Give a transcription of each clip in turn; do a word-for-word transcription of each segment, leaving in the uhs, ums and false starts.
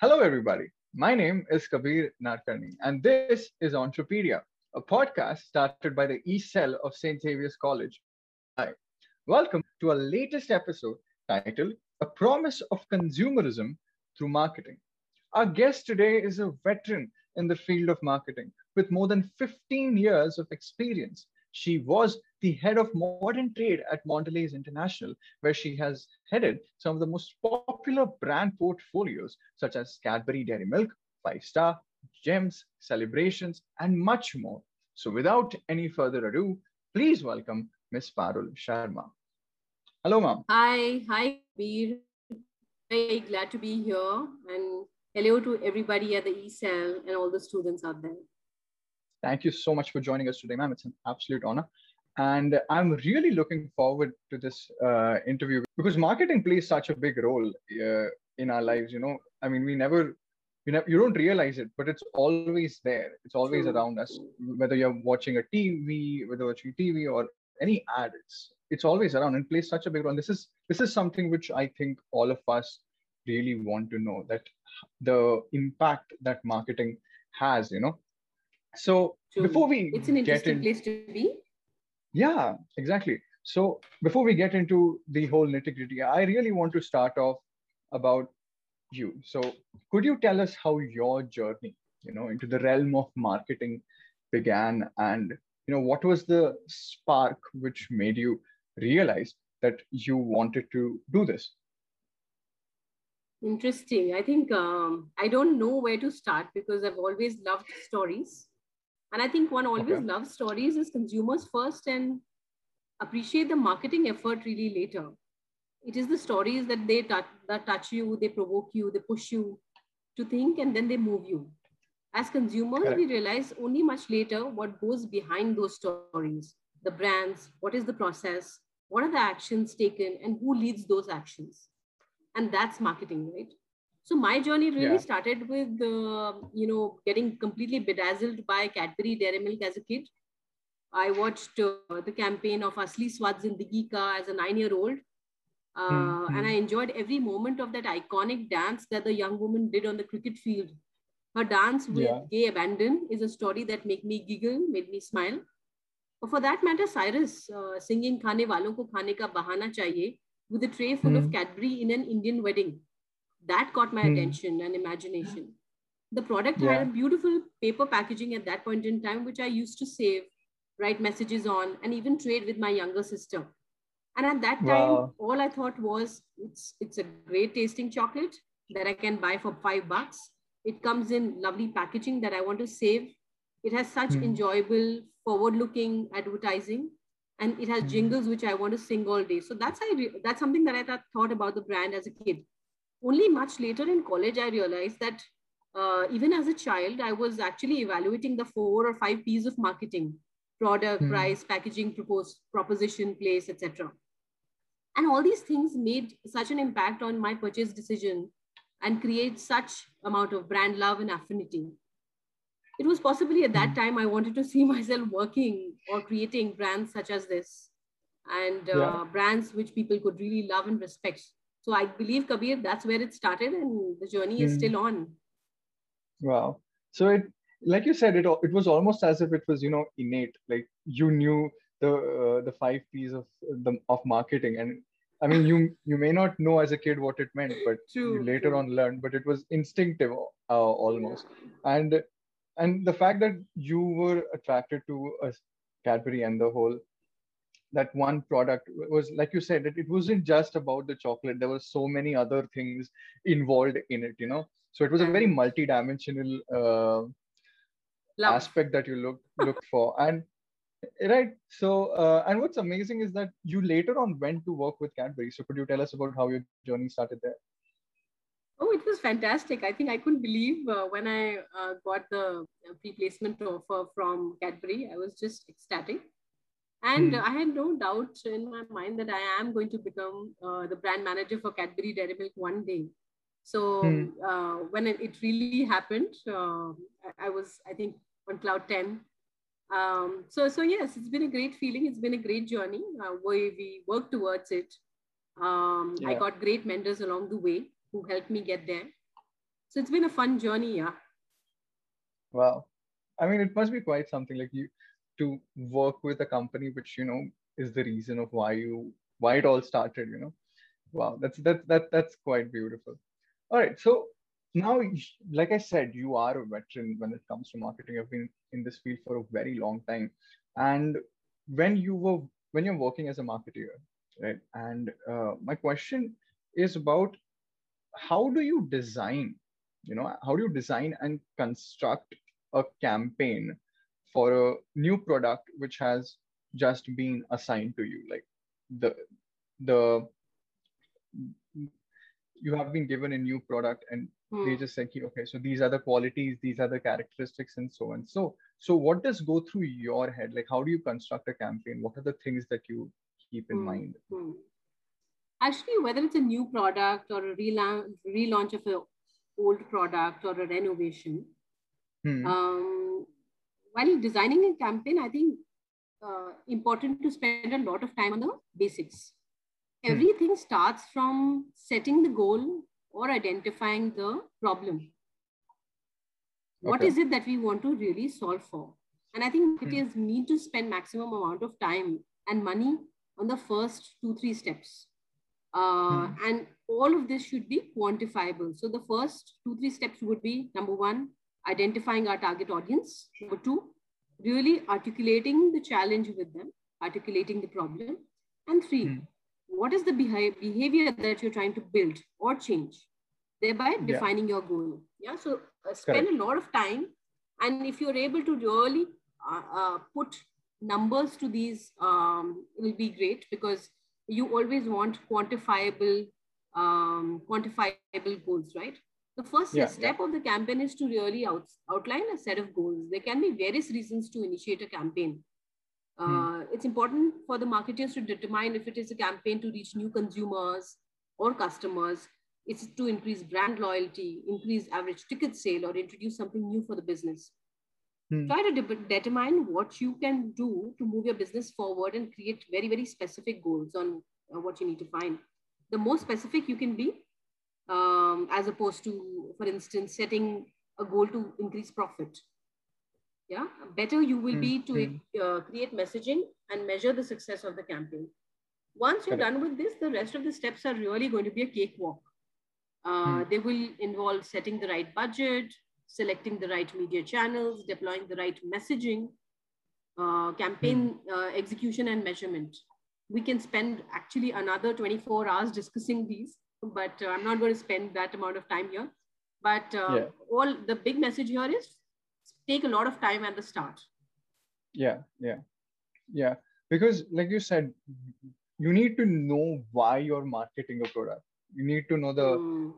Hello, everybody. My name is Kabir Narkarney, and this is Entropedia, a podcast started by the E-Cell of Saint Xavier's College. Hi. Welcome to our latest episode titled A Promise of Consumerism Through Marketing. Our guest today is a veteran in the field of marketing with more than fifteen years of experience. She was the head of modern trade at Mondelez International, where she has headed some of the most popular brand portfolios, such as Cadbury Dairy Milk, Five Star, Gems, Celebrations, and much more. So without any further ado, please welcome Miz Parul Sharma. Hello, ma'am. Hi, hi, Kabir. Very glad to be here. And hello to everybody at the E-Cell and all the students out there. Thank you so much for joining us today, ma'am. It's an absolute honor. And I'm really looking forward to this uh, interview because marketing plays such a big role uh, in our lives. You know, I mean, we never, you know, you don't realize it, but it's always there. It's always around us, whether you're watching a T V, whether watching T V or any ad, it's, it's always around and plays such a big role. And this is, this is something which I think all of us really want to know, that the impact that marketing has, you know. So True. before we it's an interesting in, place to be. Yeah, exactly. So before we get into the whole nitty-gritty, I really want to start off about you. So could you tell us how your journey, you know, into the realm of marketing began, and you know, what was the spark which made you realize that you wanted to do this? Interesting. I think um, I don't know where to start because I've always loved stories. And I think one always okay. loves stories as consumers first and appreciate the marketing effort really later. It is the stories that they touch, that touch you, they provoke you, they push you to think, and then they move you. As consumers, Correct. we realize only much later what goes behind those stories, the brands, what is the process, what are the actions taken, and who leads those actions. And that's marketing, right? So my journey really yeah. started with, uh, you know, getting completely bedazzled by Cadbury Dairy Milk as a kid. I watched uh, the campaign of Asli Swad Zindagi Ka as a nine-year-old. Uh, mm-hmm. And I enjoyed every moment of that iconic dance that the young woman did on the cricket field. Her dance with yeah. gay abandon is a story that made me giggle, made me smile. But for that matter, Cyrus uh, singing Khane Walon Ko Khane Ka Bahana Chahiye with a tray full mm-hmm. of Cadbury in an Indian wedding. That caught my hmm. attention and imagination. The product yeah. had a beautiful paper packaging at that point in time, which I used to save, write messages on, and even trade with my younger sister. And at that time, wow. all I thought was, it's, it's a great tasting chocolate that I can buy for five bucks. It comes in lovely packaging that I want to save. It has such hmm. enjoyable, forward-looking advertising. And it has hmm. jingles, which I want to sing all day. So that's, I re- that's something that I th- thought about the brand as a kid. Only much later in college, I realized that uh, even as a child, I was actually evaluating the four or five P's of marketing: product, mm. price, packaging, propose, proposition, place, et cetera. And all these things made such an impact on my purchase decision and create such amount of brand love and affinity. It was possibly at that time I wanted to see myself working or creating brands such as this, and uh, yeah. brands which people could really love and respect. So I believe, Kabir, that's where it started, and the journey is mm. still on. Wow. So it, like you said, it it was almost as if it was, you know, innate. Like you knew the uh, the five P's of the of marketing, and I mean, you you may not know as a kid what it meant, but true, you later true. on learned. But it was instinctive uh, almost, yeah. and and the fact that you were attracted to a Cadbury and the whole. That one product was, like you said, that it wasn't just about the chocolate. There were so many other things involved in it, you know. So it was a very multi-dimensional uh, aspect that you looked looked for. And right. So uh, and what's amazing is that you later on went to work with Cadbury. So could you tell us about how your journey started there? Oh, it was fantastic. I think I couldn't believe uh, when I uh, got the pre-placement offer from Cadbury. I was just ecstatic. And mm. I had no doubt in my mind that I am going to become uh, the brand manager for Cadbury Dairy Milk one day. So mm. uh, when it, it really happened, uh, I, I was, I think, on cloud ten. Um, so, so yes, it's been a great feeling. It's been a great journey. Uh, we, we worked towards it. Um, yeah. I got great mentors along the way who helped me get there. So it's been a fun journey, yeah. Wow. I mean, it must be quite something like you to work with a company which, you know, is the reason of why you, why it all started, you know. Wow, that's, that's, that, that's quite beautiful. All right. So now, like I said, you are a veteran when it comes to marketing. You've been in this field for a very long time. And when you were, when you're working as a marketer, right? And uh, my question is about how do you design, you know, how do you design and construct a campaign for a new product which has just been assigned to you? Like the, the, you have been given a new product and hmm. they just like, okay, so these are the qualities, these are the characteristics and so on. So, so what does go through your head? Like, how do you construct a campaign? What are the things that you keep in hmm. mind? Hmm. Actually, whether it's a new product or a relaunch, relaunch of an old product or a renovation, hmm. um, while designing a campaign, I think uh, important to spend a lot of time on the basics. Everything starts from setting the goal or identifying the problem. What okay. is it that we want to really solve for? And I think marketers hmm. need to spend maximum amount of time and money on the first two, three steps. Uh, hmm. And all of this should be quantifiable. So the first two, three steps would be, number one, identifying our target audience. Number two, really articulating the challenge with them, articulating the problem. And three, hmm. what is the behavior that you're trying to build or change, thereby defining yeah. your goal? Yeah. So uh, spend Correct. a lot of time. And if you're able to really uh, uh, put numbers to these, um, it will be great, because you always want quantifiable, um, quantifiable goals, right? The first yeah, step yeah. of the campaign is to really out, outline a set of goals. There can be various reasons to initiate a campaign. Uh, hmm. It's important for the marketers to determine if it is a campaign to reach new consumers or customers, it's to increase brand loyalty, increase average ticket sale, or introduce something new for the business. Hmm. Try to de determine what you can do to move your business forward and create very, very specific goals on uh, what you need to find. The more specific you can be, um, as opposed to, for instance, setting a goal to increase profit. Yeah, better you will be to uh, create messaging and measure the success of the campaign. Once you're done with this, the rest of the steps are really going to be a cakewalk. Uh, mm. They will involve setting the right budget, selecting the right media channels, deploying the right messaging, uh, campaign mm. uh, execution and measurement. We can spend actually another twenty-four hours discussing these, but uh, I'm not going to spend that amount of time here. But uh, yeah. all the big message here is take a lot of time at the start. Yeah, yeah, yeah. Because like you said, you need to know why you're marketing a product. You need to know the mm.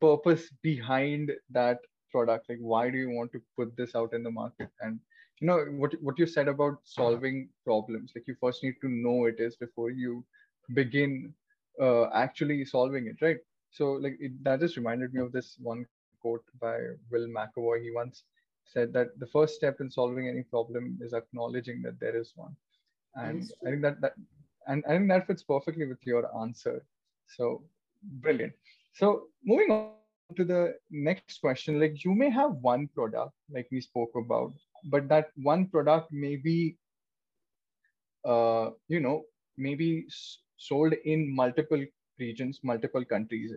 purpose behind that product. Like, why do you want to put this out in the market? And you know, what, what you said about solving problems, like you first need to know it is before you begin uh, actually solving it, right? So like it, that just reminded me of this one quote by Will McAvoy. He once said that the first step in solving any problem is acknowledging that there is one. And I think that, that and I think that fits perfectly with your answer. So brilliant. So moving on to the next question, like you may have one product like we spoke about, but that one product may be, uh, you know, maybe sold in multiple regions, multiple countries.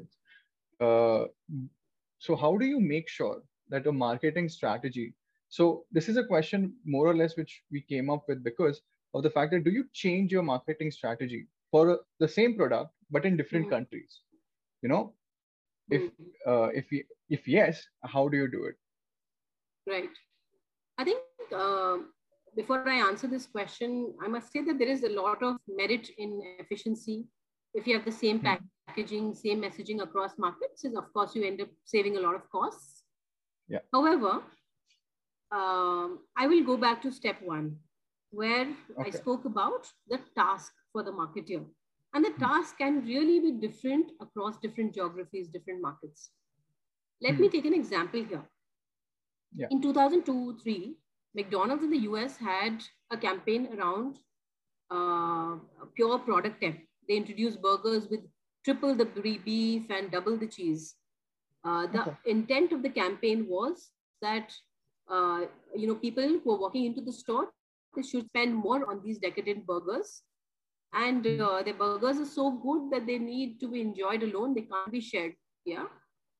Uh, so how do you make sure that a marketing strategy? So this is a question more or less which we came up with because of the fact that do you change your marketing strategy for the same product, but in different mm-hmm. countries? You know, if, mm-hmm. uh, if, if yes, how do you do it? Right. I think uh, before I answer this question, I must say that there is a lot of merit in efficiency. If you have the same mm-hmm. packaging, same messaging across markets, of course, you end up saving a lot of costs. Yeah. However, um, I will go back to step one, where okay. I spoke about the task for the marketer. And the task mm. can really be different across different geographies, different markets. Let mm. me take an example here. Yeah. In two thousand two, three, McDonald's in the U S had a campaign around uh, pure product depth. They introduced burgers with triple the beef and double the cheese. Uh, the okay. intent of the campaign was that, uh, you know, people who are walking into the store, they should spend more on these decadent burgers. And uh, their burgers are so good that they need to be enjoyed alone. They can't be shared. Yeah.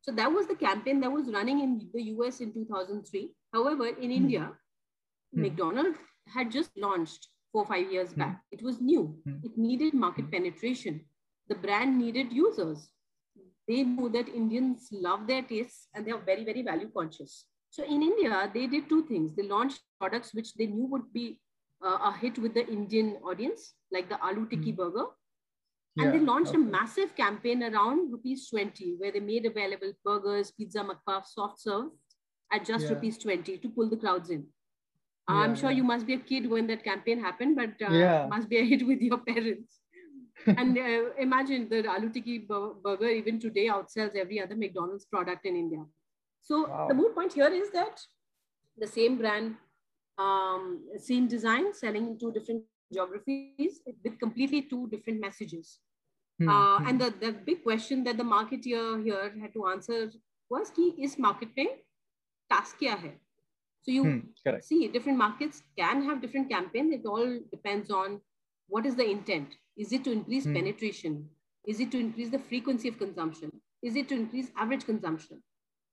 So that was the campaign that was running in the U S in two thousand three. However, in mm-hmm. India, mm-hmm. McDonald's had just launched four or five years mm-hmm. back. It was new. Mm-hmm. It needed market mm-hmm. penetration. The brand needed users. They knew that Indians love their tastes and they are very, very value conscious. So in India, they did two things. They launched products which they knew would be uh, a hit with the Indian audience, like the aloo tiki mm-hmm. burger. Yeah, and they launched okay. a massive campaign around rupees twenty, where they made available burgers, pizza, macbuff, soft serve at just yeah. rupees twenty to pull the crowds in. Yeah, I'm sure yeah. you must be a kid when that campaign happened, but uh, yeah. must be a hit with your parents. And uh, imagine the aloo tiki bur- burger even today outsells every other McDonald's product in India. So wow. the moot point here is that the same brand, um, same design, selling in two different geographies with completely two different messages. Mm-hmm. Uh, and the, the big question that the marketeer here had to answer was, ki is market mein task kya hai? So you mm, see different markets can have different campaigns. It all depends on what is the intent. Is it to increase mm. penetration? Is it to increase the frequency of consumption? Is it to increase average consumption?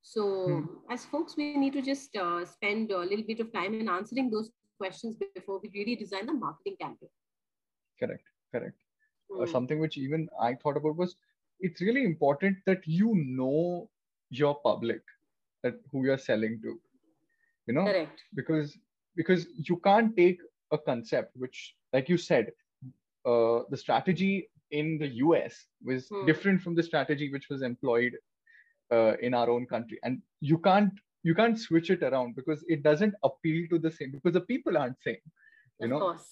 So mm. as folks, we need to just uh, spend a little bit of time in answering those questions before we really design the marketing campaign. Correct, correct. Mm. Uh, something which even I thought about was, it's really important that you know your public, that who you're selling to, you know? Correct. Because, because you can't take a concept which, like you said, Uh, the strategy in the U S was hmm. different from the strategy which was employed uh, in our own country, and you can't you can't switch it around because it doesn't appeal to the same, because the people aren't same. You of know? course,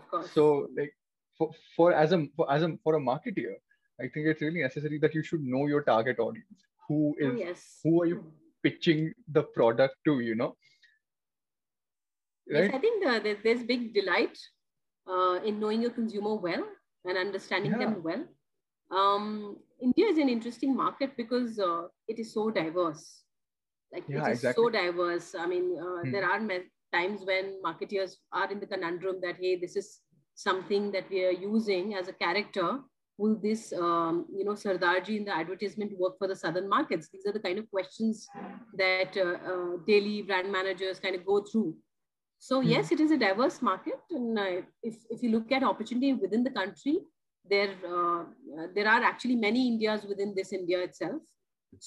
of course. So, like for, for as a for as a for a marketeer, I think it's really necessary that you should know your target audience. Who is oh, yes. who are you pitching the product to? You know, right? Yes, I think the, there's big delight Uh, in knowing your consumer well and understanding yeah. them well. Um, India is an interesting market because uh, it is so diverse. Like yeah, it is exactly. so diverse. I mean, uh, hmm. there are me- times when marketeers are in the conundrum that, hey, this is something that we are using as a character. Will this, um, you know, Sardarji in the advertisement work for the southern markets? These are the kind of questions that uh, uh, daily brand managers kind of go through. So yes, mm-hmm. it is a diverse market, and uh, if, if you look at opportunity within the country, there uh, there are actually many Indias within this India itself.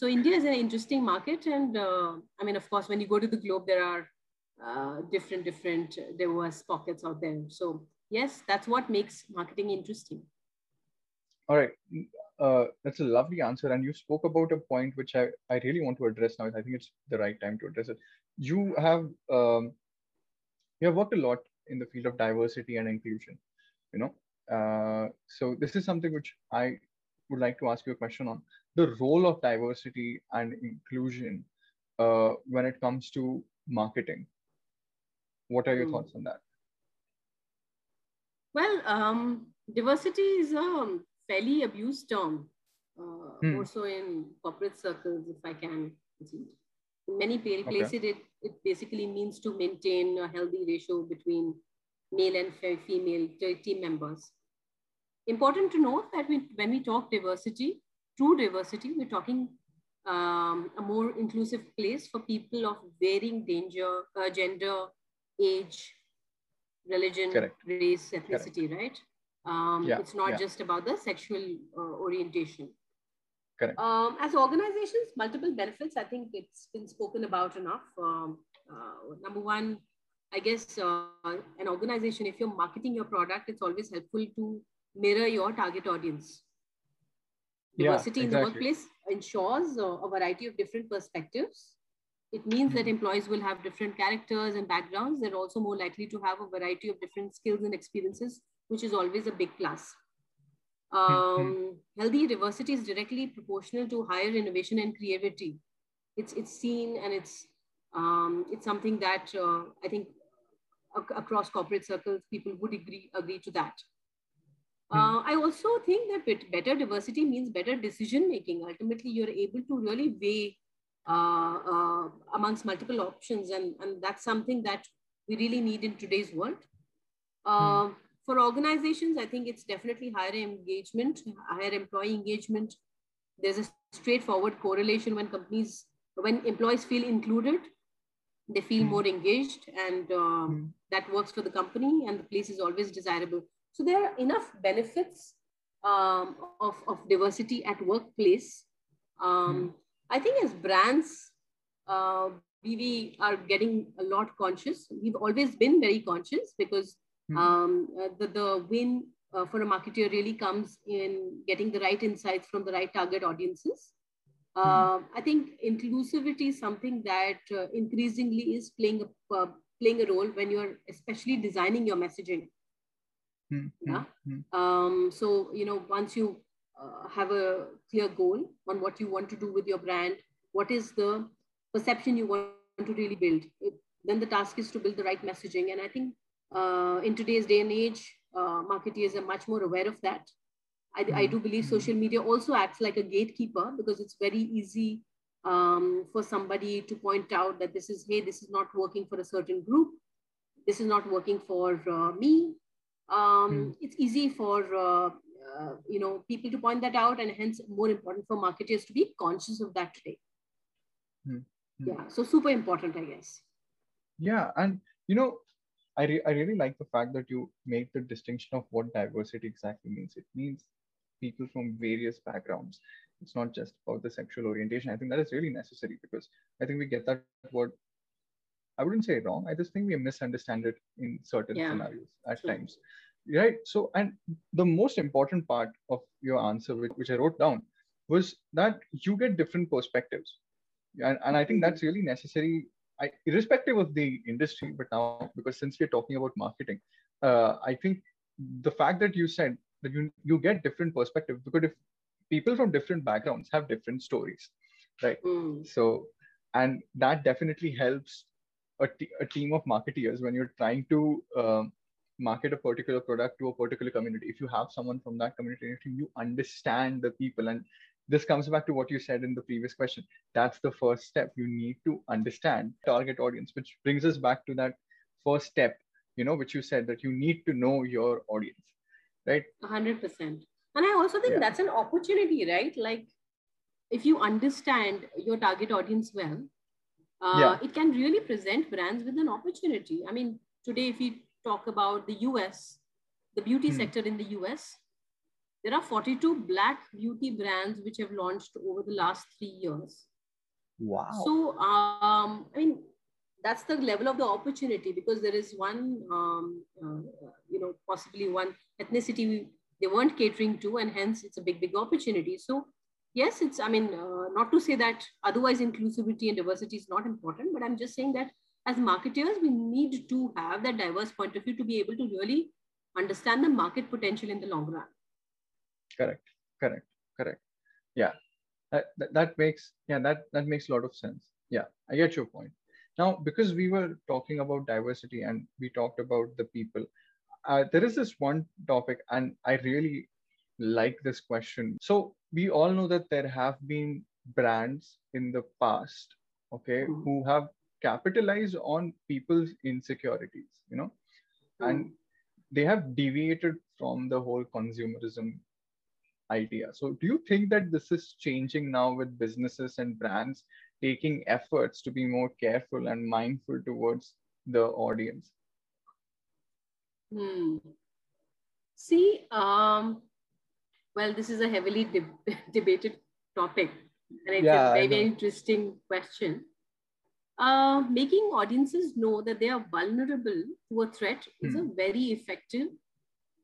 So India is an interesting market, and uh, I mean, of course, when you go to the globe, there are uh, different, different diverse pockets out there. So yes, that's what makes marketing interesting. All right, uh, that's a lovely answer, and you spoke about a point which I, I really want to address now. I think it's the right time to address it. You have. Um, You have worked a lot in the field of diversity and inclusion, you know. Uh, so this is something which I would like to ask you a question on, the role of diversity and inclusion uh, when it comes to marketing. What are your mm. thoughts on that? Well, um, diversity is a fairly abused term, uh, mm. more so in corporate circles, if I can. Many places, okay. it, it basically means to maintain a healthy ratio between male and female team members. Important to note that we, when we talk diversity, true diversity, we're talking um, a more inclusive place for people of varying danger, uh, gender, age, religion, Correct. race, ethnicity, Correct. right? Um, yeah. It's not yeah. just about the sexual uh, orientation. Um, as organizations, multiple benefits, I think it's been spoken about enough. Um, uh, number one, I guess uh, an organization, if you're marketing your product, it's always helpful to mirror your target audience. Yeah, diversity exactly. in the workplace ensures uh, a variety of different perspectives. It means mm-hmm. that employees will have different characters and backgrounds. They're also more likely to have a variety of different skills and experiences, which is always a big plus. Um, mm-hmm. Healthy diversity is directly proportional to higher innovation and creativity. It's it's seen and it's um, it's something that uh, I think ac- across corporate circles people would agree agree to that. Uh, I also think that bit better diversity means better decision making. Ultimately, you're able to really weigh uh, uh, amongst multiple options, and, and that's something that we really need in today's world. Uh, mm. For organizations, I think it's definitely higher engagement, higher employee engagement. There's a straightforward correlation when companies, when employees feel included, they feel mm. more engaged, and um, mm. that works for the company, and the place is always desirable. So there are enough benefits um, of, of diversity at workplace. Um, I think as brands, uh, we, we are getting a lot conscious. We've always been very conscious because um, uh, the, the win uh, for a marketer really comes in getting the right insights from the right target audiences. Uh, I think inclusivity is something that uh, increasingly is playing a, uh, playing a role when you're especially designing your messaging. Yeah. Um, so, you know, once you uh, have a clear goal on what you want to do with your brand, what is the perception you want to really build, it, then the task is to build the right messaging. And I think uh, in today's day and age, uh, marketeers are much more aware of that. I, I do believe social media also acts like a gatekeeper because it's very easy um, for somebody to point out that this is, hey, this is not working for a certain group. This is not working for uh, me. Um, mm. It's easy for, uh, uh, you know, people to point that out, and hence more important for marketers to be conscious of that today. Mm. Mm. Yeah. So super important, I guess. Yeah. And, you know, I, re I really like the fact that you made the distinction of what diversity exactly means. It means people from various backgrounds. It's not just about the sexual orientation. I think that is really necessary because I think we get that word. I wouldn't say wrong. I just think we misunderstand it in certain yeah. scenarios at sure. times. Right. So, and the most important part of your answer, which, which I wrote down, was that you get different perspectives. And, and I think that's really necessary, I, irrespective of the industry. But now, because since we're talking about marketing, uh, I think the fact that you said that you, you get different perspectives, because if people from different backgrounds have different stories, right? Mm. So, and that definitely helps A, a team of marketeers when you're trying to um, market a particular product to a particular community. If you have someone from that community, you understand the people. And this comes back to what you said in the previous question. That's the first step. You need to understand target audience, which brings us back to that first step, you know, which you said that you need to know your audience, right? one hundred percent. And I also think yeah. that's an opportunity, right? Like if you understand your target audience well, Uh, yeah. it can really present brands with an opportunity. I mean, today, if we talk about the U S, the beauty mm. sector in the U S, there are forty-two Black beauty brands which have launched over the last three years. Wow. So, um, I mean, that's the level of the opportunity, because there is one, um, uh, you know, possibly one ethnicity we, they weren't catering to, and hence it's a big, big opportunity. So, yes, it's, I mean, uh, not to say that otherwise inclusivity and diversity is not important, but I'm just saying that as marketers, we need to have that diverse point of view to be able to really understand the market potential in the long run. Correct, correct, correct. Yeah, that, that, that makes, yeah, that, that makes a lot of sense. Yeah, I get your point. Now, because we were talking about diversity and we talked about the people, uh, there is this one topic, and I really like this question. So we all know that there have been brands in the past, okay, mm. who have capitalized on people's insecurities, you know, mm. and they have deviated from the whole consumerism idea. So do you think that this is changing now with businesses and brands taking efforts to be more careful and mindful towards the audience? Mm. See, um, well, this is a heavily deb debated topic, and it's yeah, a very, very interesting question. Uh, making audiences know that they are vulnerable to a threat mm. is a very effective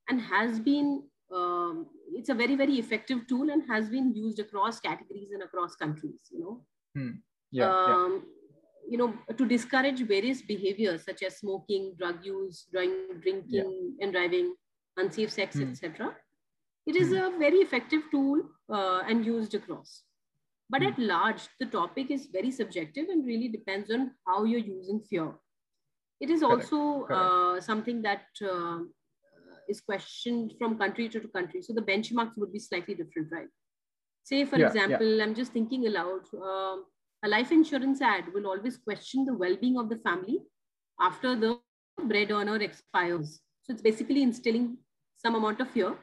and has been, um, it's a very, very effective tool and has been used across categories and across countries, you know. Mm. Yeah, um, yeah. You know, to discourage various behaviors such as smoking, drug use, drink, drinking yeah. and driving, unsafe sex, mm. et cetera. It is a very effective tool uh, and used across. But at large, the topic is very subjective and really depends on how you're using fear. It is also Correct. Correct. Uh, something that uh, is questioned from country to country. So the benchmarks would be slightly different, right? Say, for yeah, example, yeah. I'm just thinking aloud, uh, a life insurance ad will always question the well-being of the family after the bread earner expires. So it's basically instilling some amount of fear.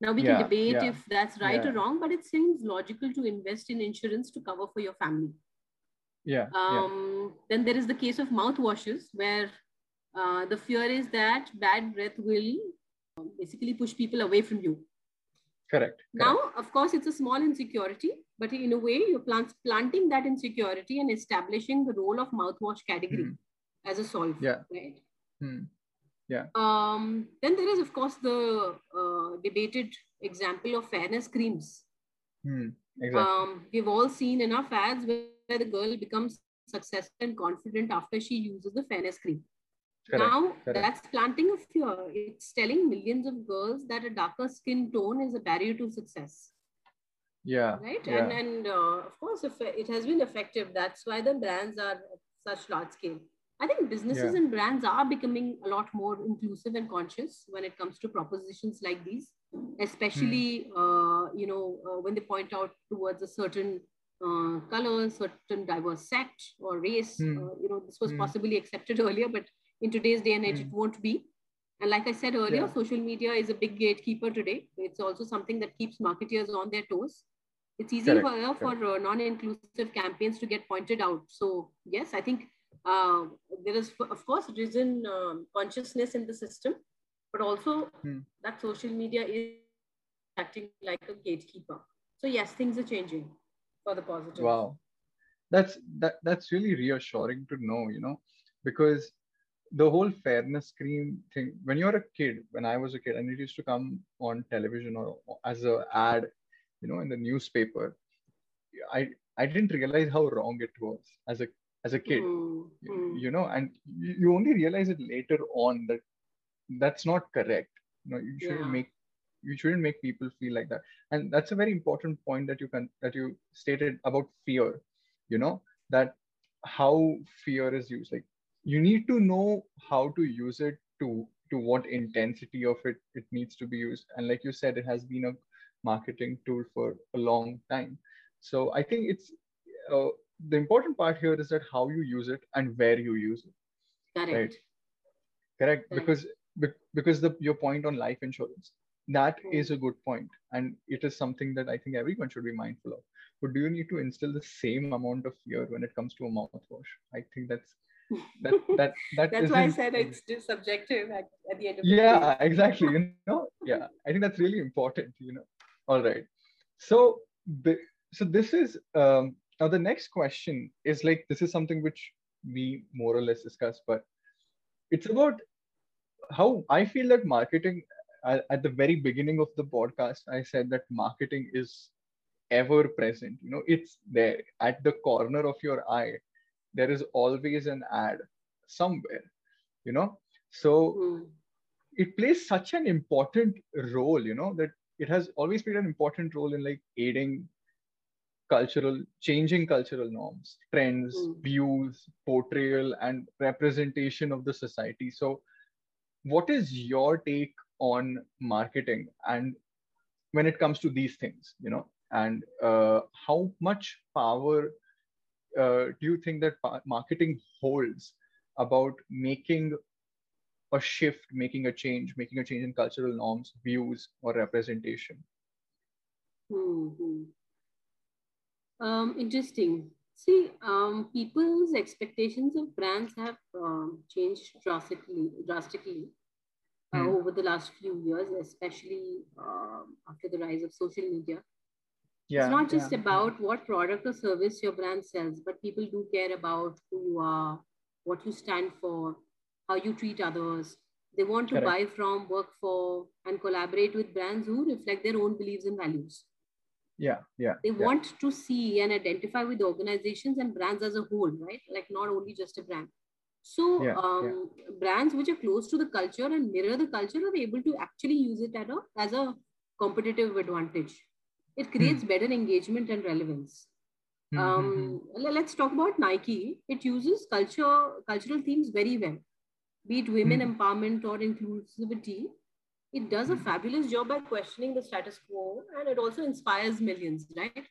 Now we yeah, can debate yeah, if that's right yeah. or wrong, but it seems logical to invest in insurance to cover for your family. Yeah. Um, yeah. Then there is the case of mouthwashes, where uh, the fear is that bad breath will basically push people away from you. Correct. Now, correct. Of course, it's a small insecurity, but in a way, you're plant- planting that insecurity and establishing the role of mouthwash category mm. as a solve. Yeah. Right. Mm. Yeah. Um, then there is, of course, the uh, debated example of fairness creams. Hmm, exactly. Um, we've all seen enough ads where the girl becomes successful and confident after she uses the fairness cream. Correct, now, correct. That's planting a fear. It's telling millions of girls that a darker skin tone is a barrier to success. Yeah. Right? Yeah. And, and uh, of course, it has been effective. That's why the brands are at such large scale. I think businesses yeah. and brands are becoming a lot more inclusive and conscious when it comes to propositions like these, especially, hmm. uh, you know, uh, when they point out towards a certain uh, color, certain diverse sect or race. Hmm. Uh, you know, this was hmm. possibly accepted earlier, but in today's day and age, hmm. it won't be. And like I said earlier, yeah. social media is a big gatekeeper today. It's also something that keeps marketers on their toes. It's easy Correct. for, uh, for uh, non-inclusive campaigns to get pointed out. So yes, I think Uh, there is, of course, risen um, consciousness in the system, but also hmm. that social media is acting like a gatekeeper. So yes, things are changing for the positive. Wow, that's that that's really reassuring to know, you know, because the whole fairness cream thing. When you're a kid, when I was a kid, and it used to come on television or as an ad, you know, in the newspaper, I I didn't realize how wrong it was as a. As a kid, mm, you, mm. you know, and you only realize it later on that that's not correct. You know, you shouldn't yeah. make you shouldn't make people feel like that. And that's a very important point that you can that you stated about fear. You know, that how fear is used. Like you need to know how to use it to to what intensity of it it needs to be used. And like you said, it has been a marketing tool for a long time. So I think it's. Uh, The important part here is that how you use it and where you use it. Correct. Right? Correct. Correct. Because because the your point on life insurance, that mm. is a good point. And it is something that I think everyone should be mindful of. But do you need to instill the same amount of fear when it comes to a mouthwash? I think that's that that, that that's why I said it's just subjective at, at the end of the day. Yeah, exactly. You know, yeah. I think that's really important, you know. All right. So so this is um now, the next question is like, this is something which we more or less discussed, but it's about how I feel that marketing, at the very beginning of the podcast, I said that marketing is ever present. You know, it's there at the corner of your eye. There is always an ad somewhere, you know, so mm. it plays such an important role, you know, that it has always played an important role in like aiding cultural, changing cultural norms, trends, mm. views, portrayal, and representation of the society. So what is your take on marketing and when it comes to these things, you know, and uh, how much power uh, do you think that pa- marketing holds about making a shift, making a change, making a change in cultural norms, views, or representation? Mm-hmm. Um, interesting. See, um, people's expectations of brands have um, changed drastically, drastically uh, mm. over the last few years, especially um, after the rise of social media. Yeah, it's not just yeah. about what product or service your brand sells, but people do care about who you are, what you stand for, how you treat others. They want to Correct. buy from, work for, and collaborate with brands who reflect their own beliefs and values. Yeah, yeah. They yeah. want to see and identify with organizations and brands as a whole, right? Like not only just a brand. So yeah, um, yeah. brands which are close to the culture and mirror the culture are able to actually use it at a, as a competitive advantage. It creates mm. better engagement and relevance. Mm-hmm. Um, let's talk about Nike. It uses culture, cultural themes very well, be it women mm. empowerment or inclusivity. it does a fabulous job by questioning the status quo, and it also inspires millions, right?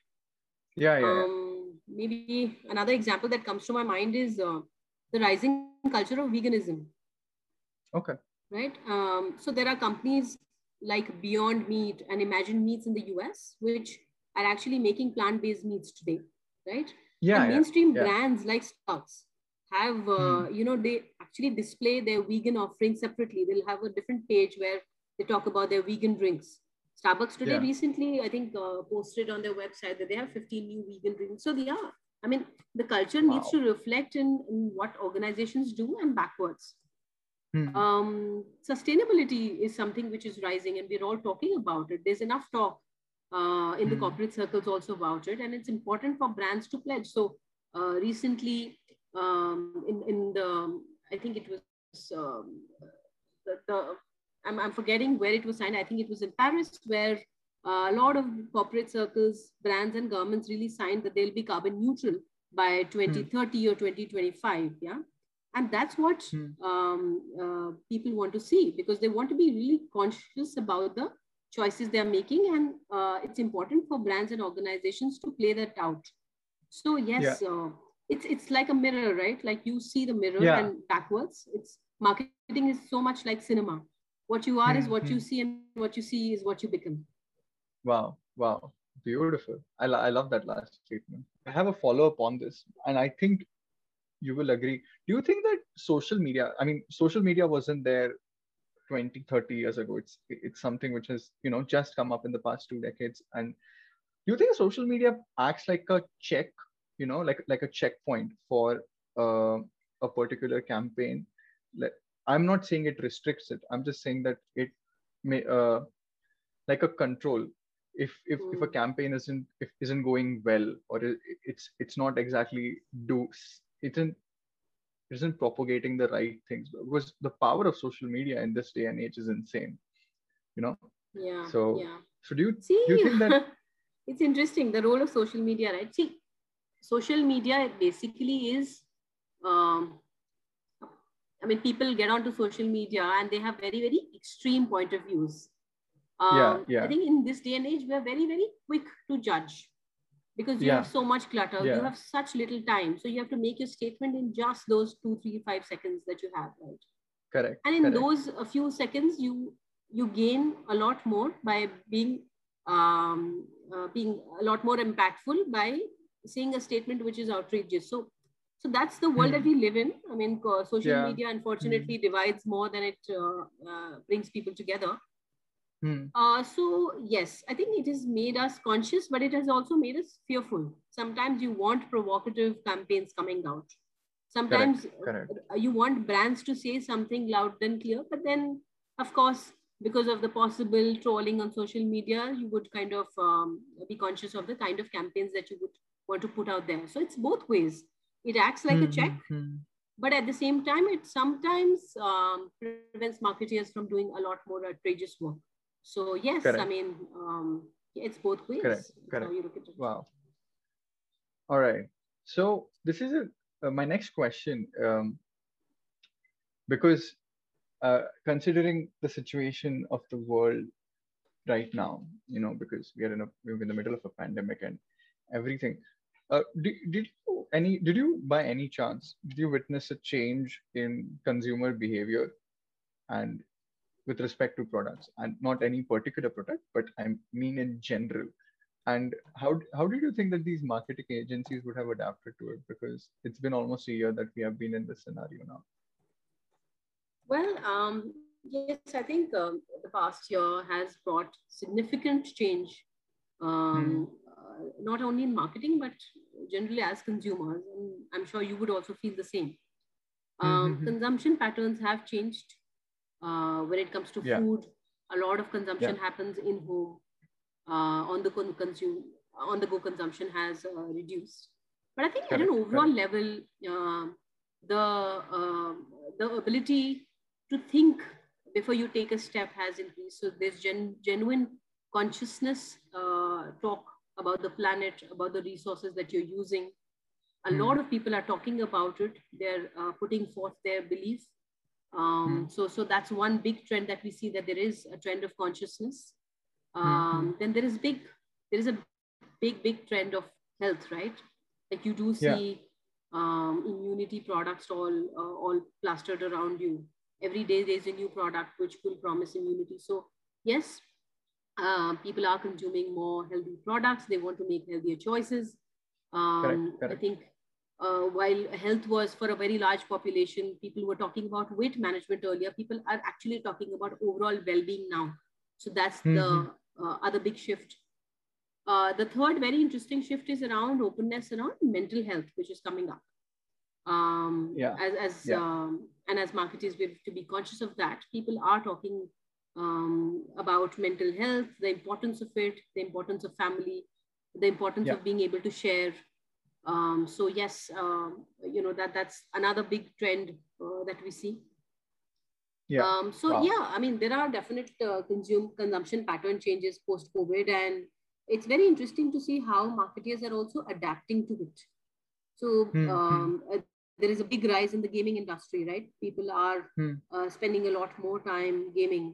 Yeah, yeah. Um, maybe another example that comes to my mind is uh, the rising culture of veganism. Okay. Right. Um, so there are companies like Beyond Meat and Imagine Meats in the U S, which are actually making plant-based meats today, right? Yeah. And yeah, mainstream yeah. brands like Starbucks have, uh, mm. you know, they actually display their vegan offerings separately. They'll have a different page where they talk about their vegan drinks. Starbucks today yeah. recently, I think, uh, posted on their website that they have fifteen new vegan drinks. So they are. I mean, the culture wow. needs to reflect in, in what organizations do and backwards. Mm. Um, sustainability is something which is rising, and we're all talking about it. There's enough talk uh, in mm. the corporate circles also about it, and it's important for brands to pledge. So uh, recently, um, in, in the, I think it was um, the, the I'm, I'm forgetting where it was signed. I think it was in Paris, where uh, a lot of corporate circles, brands and governments really signed that they'll be carbon neutral by twenty thirty mm. or twenty twenty-five. Yeah. And that's what mm. um, uh, people want to see, because they want to be really conscious about the choices they're making. And uh, it's important for brands and organizations to play that out. So yes, yeah. uh, it's, it's like a mirror, right? Like you see the mirror yeah. and backwards. It's marketing is so much like cinema. What you are mm-hmm. is what you see, and what you see is what you become. Wow. Wow. Beautiful. I, lo- I love that last statement. I have a follow-up on this, and I think you will agree. Do you think that social media, I mean, social media wasn't there twenty, thirty years ago. It's, it's something which has, you know, just come up in the past two decades. And do you think social media acts like a check, you know, like, like a checkpoint for uh, a particular campaign? Like, I'm not saying it restricts it. I'm just saying that it may, uh, like a control. If if mm. if a campaign isn't if isn't going well, or it, it's it's not exactly do it isn't it isn't propagating the right things, because the power of social media in this day and age is insane. You know. Yeah. So yeah. so do you See, do you think that it's interesting, the role of social media, right? See, social media basically is. Um, I mean, people get onto social media and they have very, very extreme point of views. Um, yeah, yeah. I think in this day and age, we're very, very quick to judge, because you yeah. have so much clutter. Yeah. You have such little time. So you have to make your statement in just those two, three, five seconds that you have, right? Correct. And in Correct. those a few seconds, you you gain a lot more by being, um, uh, being a lot more impactful by saying a statement which is outrageous. So So that's the world mm. that we live in. I mean, social yeah. media, unfortunately, mm. divides more than it uh, uh, brings people together. Mm. Uh, so yes, I think it has made us conscious, but it has also made us fearful. Sometimes you want provocative campaigns coming out. Sometimes Correct. Correct. You want brands to say something loud and clear, but then, of course, because of the possible trolling on social media, you would kind of um, be conscious of the kind of campaigns that you would want to put out there. So it's both ways. It acts like mm-hmm. a check, but at the same time, it sometimes um, prevents marketers from doing a lot more outrageous work. So yes, Correct. I mean, um, it's both ways. Correct. Correct. How you look at it. Wow. All right. So this is a, uh, my next question, um, because uh, considering the situation of the world right now, you know, because we are in a we're in the middle of a pandemic and everything. Uh, did, did you any did you by any chance did you witness a change in consumer behavior, and with respect to products, and not any particular product, but I mean in general? And how how did you think that these marketing agencies would have adapted to it, because it's been almost a year that we have been in this scenario now? Well, um, yes, I think um, the past year has brought significant change. Um, hmm. Uh, not only in marketing, but generally as consumers, and I'm sure you would also feel the same. Um, mm-hmm. Consumption patterns have changed uh, when it comes to yeah. food. A lot of consumption yeah. happens in home. Uh, on the con- consume, on the go consumption has uh, reduced. But I think Correct. At an overall Correct. Level, uh, the uh, the ability to think before you take a step has increased. So there's gen- genuine consciousness uh, talk about the planet, about the resources that you're using. A mm. lot of people are talking about it. They're uh, putting forth their belief. Um, mm. So so that's one big trend that we see, that there is a trend of consciousness. Um, mm. Then there is big, there is a big, big trend of health, right? Like you do see yeah. um, immunity products all, uh, all plastered around you. Every day there's a new product which will promise immunity. So yes, uh, people are consuming more healthy products. They want to make healthier choices. Um, correct, correct. I think uh, while health was for a very large population, people were talking about weight management earlier. People are actually talking about overall well-being now. So that's mm-hmm. the uh, other big shift. Uh, the third very interesting shift is around openness around mental health, which is coming up. Um, yeah. As, as yeah. Um, and as marketers, we have to be conscious of that. People are talking um, about mental health, the importance of it, the importance of family, the importance yeah. of being able to share. Um, so yes, um, you know, that that's another big trend uh, that we see. Yeah. Um, so wow. yeah, I mean, there are definite uh, consume consumption pattern changes post-COVID, and it's very interesting to see how marketers are also adapting to it. So mm-hmm. um, uh, there is a big rise in the gaming industry, right? People are mm. uh, spending a lot more time gaming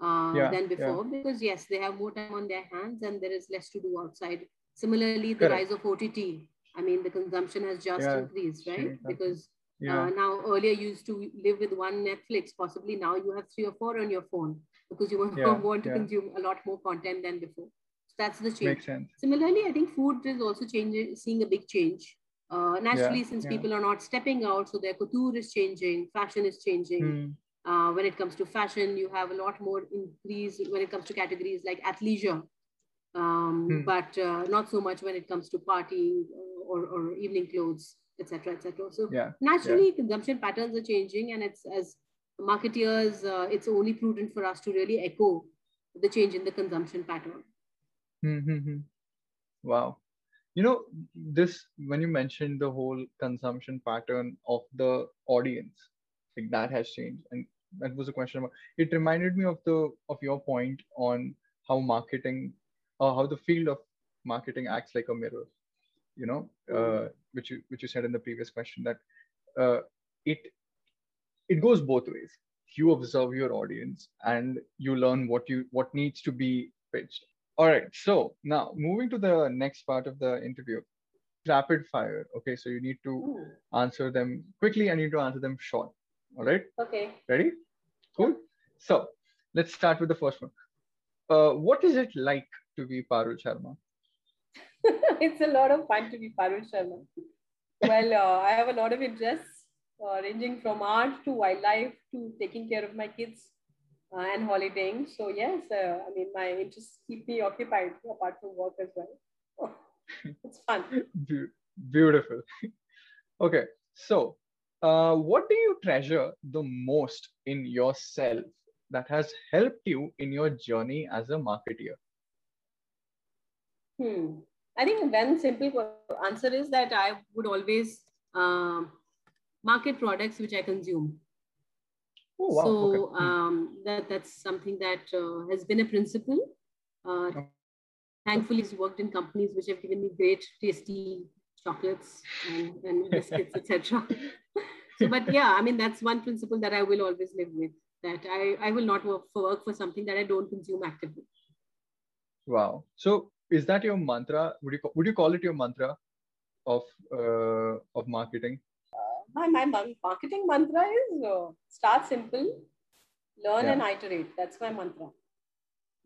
uh, yeah, than before yeah. because yes, they have more time on their hands and there is less to do outside. Similarly, the Correct. Rise of O T T, I mean, the consumption has just yeah. increased, right? Yeah. Because yeah. Uh, now earlier you used to live with one Netflix, possibly now you have three or four on your phone because you want, yeah. want to yeah. consume a lot more content than before. So that's the change. Makes sense. Similarly, I think food is also changing, seeing a big change. Uh, naturally, yeah, since yeah. people are not stepping out, so their couture is changing, fashion is changing. Mm. Uh, when it comes to fashion, you have a lot more increase when it comes to categories like athleisure, um, mm. but uh, not so much when it comes to partying or, or evening clothes, et cetera, et cetera. So yeah, naturally, yeah. consumption patterns are changing, and it's as marketeers, uh, it's only prudent for us to really echo the change in the consumption pattern. Mm-hmm. Wow. You know, this, when you mentioned the whole consumption pattern of the audience, like that has changed. And that was a question about, it reminded me of the, of your point on how marketing, or how the field of marketing acts like a mirror, you know, uh, which you, which you said in the previous question, that uh, it, it goes both ways. You observe your audience and you learn what you, what needs to be pitched. All right, so now moving to the next part of the interview, rapid fire. Okay, so you need to Ooh. Answer them quickly and you need to answer them short. All right? Okay. Ready? Cool. So let's start with the first one. Uh, what is it like to be Parul Sharma? It's a lot of fun to be Parul Sharma. Well, uh, I have a lot of interests uh, ranging from art to wildlife to taking care of my kids. Uh, and holidaying. So yes, uh, I mean, my interests keep me occupied apart from work as well. It's fun. Be- beautiful. Okay. So uh, what do you treasure the most in yourself that has helped you in your journey as a marketeer? Hmm. I think one simple answer is that I would always uh, market products which I consume. Oh, wow. So okay. um, that, that's something that uh, has been a principle. Uh, oh. Thankfully, it's worked in companies which have given me great tasty chocolates and, and biscuits, et cetera. So, but yeah, I mean, that's one principle that I will always live with, that I, I will not work for, work for something that I don't consume actively. Wow. So is that your mantra? Would you, would you call it your mantra of, uh, of marketing? My, my marketing mantra is uh, start simple, learn yeah. and iterate. That's my mantra.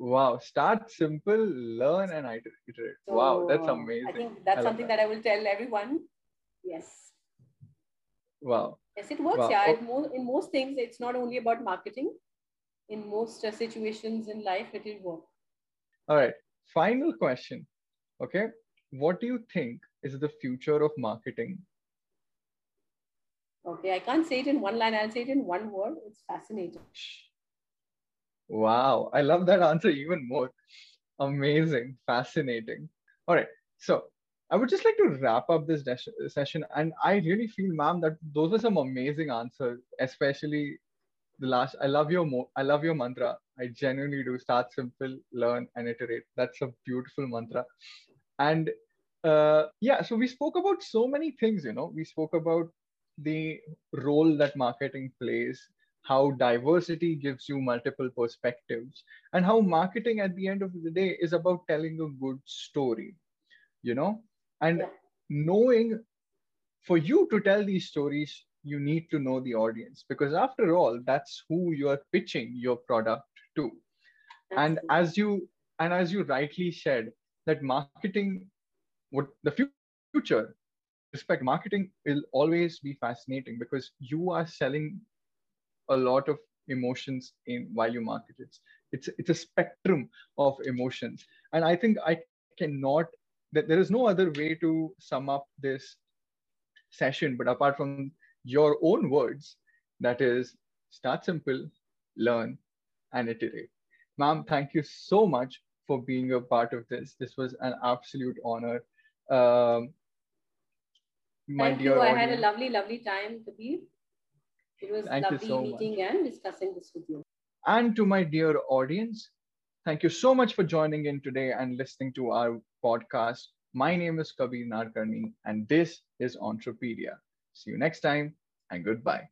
Wow. Start simple, learn and iterate. So, wow. That's amazing. I think that's I something that. that I will tell everyone. Yes. Wow. Yes, it works. Wow. Yeah. It mo- in most things, it's not only about marketing. In most uh, situations in life, it will work. All right. Final question. Okay. What do you think is the future of marketing? Okay, I can't say it in one line. I'll say it in one word. It's fascinating. Wow, I love that answer even more. Amazing, fascinating. All right, so I would just like to wrap up this des- session. And I really feel, ma'am, that those were some amazing answers, especially the last. I love your mo- I love your mantra. I genuinely do. Start simple, learn, and iterate. That's a beautiful mantra. And uh, yeah, so we spoke about so many things, you know. We spoke about the role that marketing plays how diversity gives you multiple perspectives, and how marketing at the end of the day is about telling a good story, you know, and yeah. knowing for you to tell these stories, you need to know the audience, because after all, that's who you are pitching your product to. Absolutely. And as you, and as you rightly said, that marketing, what the future respect marketing will always be fascinating, because you are selling a lot of emotions in while you market it. It's, it's a spectrum of emotions. And I think I cannot, that there is no other way to sum up this session, but apart from your own words, that is, start simple, learn, and iterate. Ma'am, thank you so much for being a part of this. This was an absolute honor. Um, my thank dear you. I audience. had a lovely, lovely time, Kabir. It was thank lovely so meeting much. and discussing this with you. And to my dear audience, thank you so much for joining in today and listening to our podcast. My name is Kabir Narkarney, and this is Entropedia. See you next time, and goodbye.